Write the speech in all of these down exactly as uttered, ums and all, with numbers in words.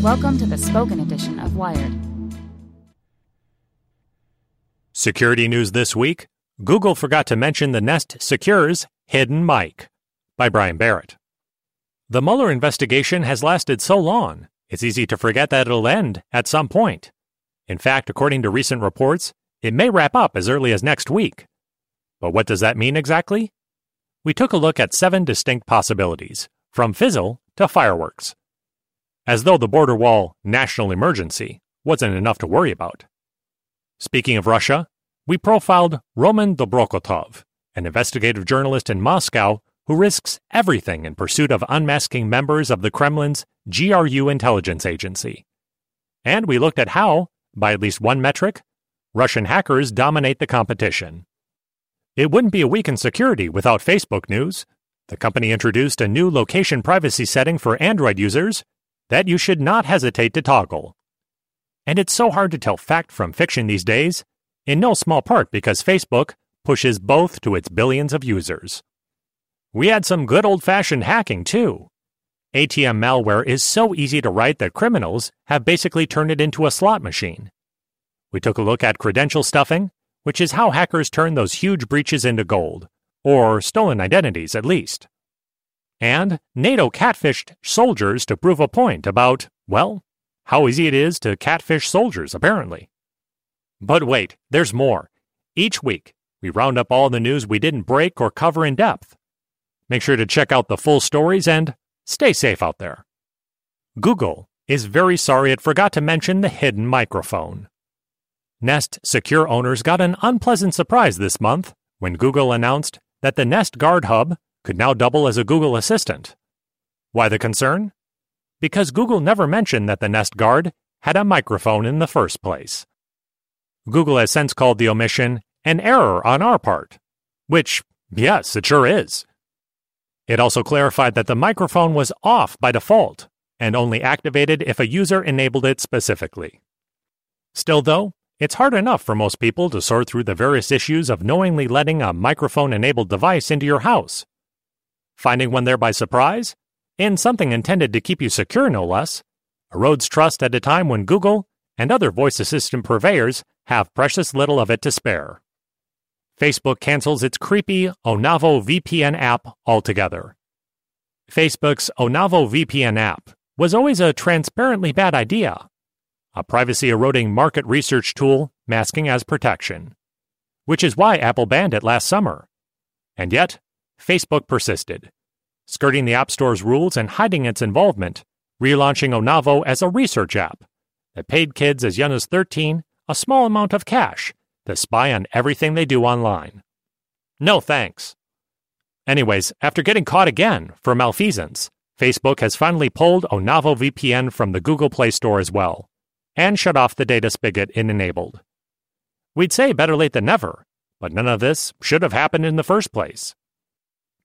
Welcome to the spoken edition of Wired. Security news this week: Google forgot to mention the Nest Secure's hidden mic, by Brian Barrett. The Mueller investigation has lasted so long, it's easy to forget that it'll end at some point. In fact, according to recent reports, it may wrap up as early as next week. But what does that mean exactly? We took a look at seven distinct possibilities, from fizzle to fireworks. As though the border wall national emergency wasn't enough to worry about. Speaking of Russia, we profiled Roman Dobrokhotov, an investigative journalist in Moscow who risks everything in pursuit of unmasking members of the Kremlin's G R U intelligence agency. And we looked at how, by at least one metric, Russian hackers dominate the competition. It wouldn't be a week in security without Facebook news. The company introduced a new location privacy setting for Android users that you should not hesitate to toggle. And it's so hard to tell fact from fiction these days, in no small part because Facebook pushes both to its billions of users. We had some good old-fashioned hacking, too. A T M malware is so easy to write that criminals have basically turned it into a slot machine. We took a look at credential stuffing, which is how hackers turn those huge breaches into gold, or stolen identities at least. And NATO catfished soldiers to prove a point about, well, how easy it is to catfish soldiers, apparently. But wait, there's more. Each week, we round up all the news we didn't break or cover in depth. Make sure to check out the full stories and stay safe out there. Google is very sorry it forgot to mention the hidden microphone. Nest Secure owners got an unpleasant surprise this month when Google announced that the Nest Guard hub could now double as a Google Assistant. Why the concern? Because Google never mentioned that the Nest Guard had a microphone in the first place. Google has since called the omission an error on our part, which, yes, it sure is. It also clarified that the microphone was off by default and only activated if a user enabled it specifically. Still, though, it's hard enough for most people to sort through the various issues of knowingly letting a microphone-enabled device into your house. Finding one there by surprise, in something intended to keep you secure no less, erodes trust at a time when Google and other voice assistant purveyors have precious little of it to spare. Facebook cancels its creepy Onavo V P N app altogether. Facebook's Onavo V P N app was always a transparently bad idea, a privacy-eroding market research tool masking as protection, which is why Apple banned it last summer. And yet, Facebook persisted, skirting the App Store's rules and hiding its involvement, relaunching Onavo as a research app that paid kids as young as thirteen a small amount of cash to spy on everything they do online. No thanks. Anyways, after getting caught again for malfeasance, Facebook has finally pulled Onavo V P N from the Google Play Store as well, and shut off the data spigot it enabled. We'd say better late than never, but none of this should have happened in the first place.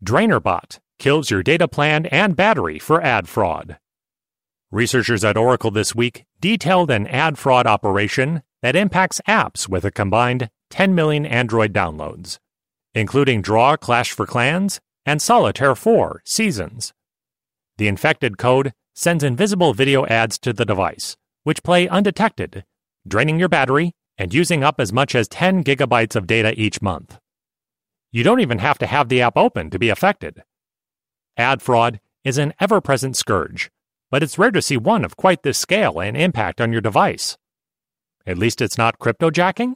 DrainerBot kills your data plan and battery for ad fraud. Researchers at Oracle this week detailed an ad fraud operation that impacts apps with a combined ten million Android downloads, including Draw Clash for Clans and Solitaire four Seasons. The infected code sends invisible video ads to the device, which play undetected, draining your battery and using up as much as ten gigabytes of data each month. You don't even have to have the app open to be affected. Ad fraud is an ever-present scourge, but it's rare to see one of quite this scale and impact on your device. At least it's not cryptojacking.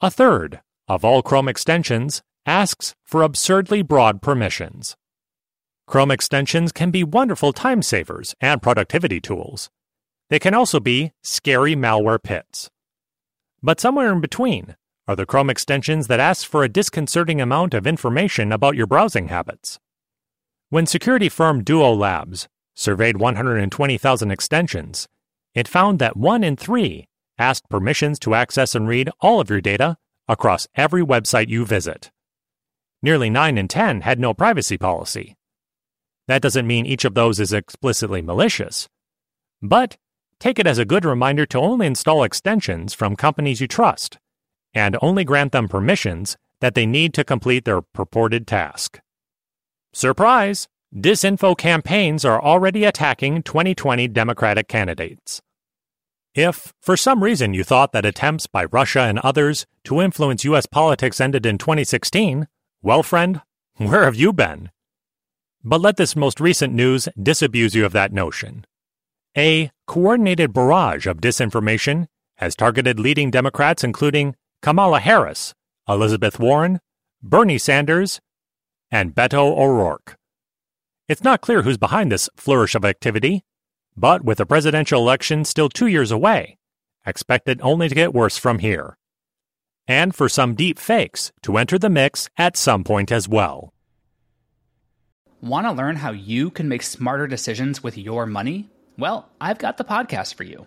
A third of all Chrome extensions asks for absurdly broad permissions. Chrome extensions can be wonderful time savers and productivity tools. They can also be scary malware pits. But somewhere in between are the Chrome extensions that ask for a disconcerting amount of information about your browsing habits. When security firm Duo Labs surveyed one hundred twenty thousand extensions, it found that one in three asked permissions to access and read all of your data across every website you visit. Nearly nine in ten had no privacy policy. That doesn't mean each of those is explicitly malicious, but take it as a good reminder to only install extensions from companies you trust, and only grant them permissions that they need to complete their purported task. Surprise! Disinfo campaigns are already attacking twenty twenty Democratic candidates. If, for some reason, you thought that attempts by Russia and others to influence U S politics ended in twenty sixteen, well, friend, where have you been? But let this most recent news disabuse you of that notion. A coordinated barrage of disinformation has targeted leading Democrats including Kamala Harris, Elizabeth Warren, Bernie Sanders, and Beto O'Rourke. It's not clear who's behind this flourish of activity, but with the presidential election still two years away, expect it only to get worse from here. And for some deep fakes to enter the mix at some point as well. Want to learn how you can make smarter decisions with your money? Well, I've got the podcast for you.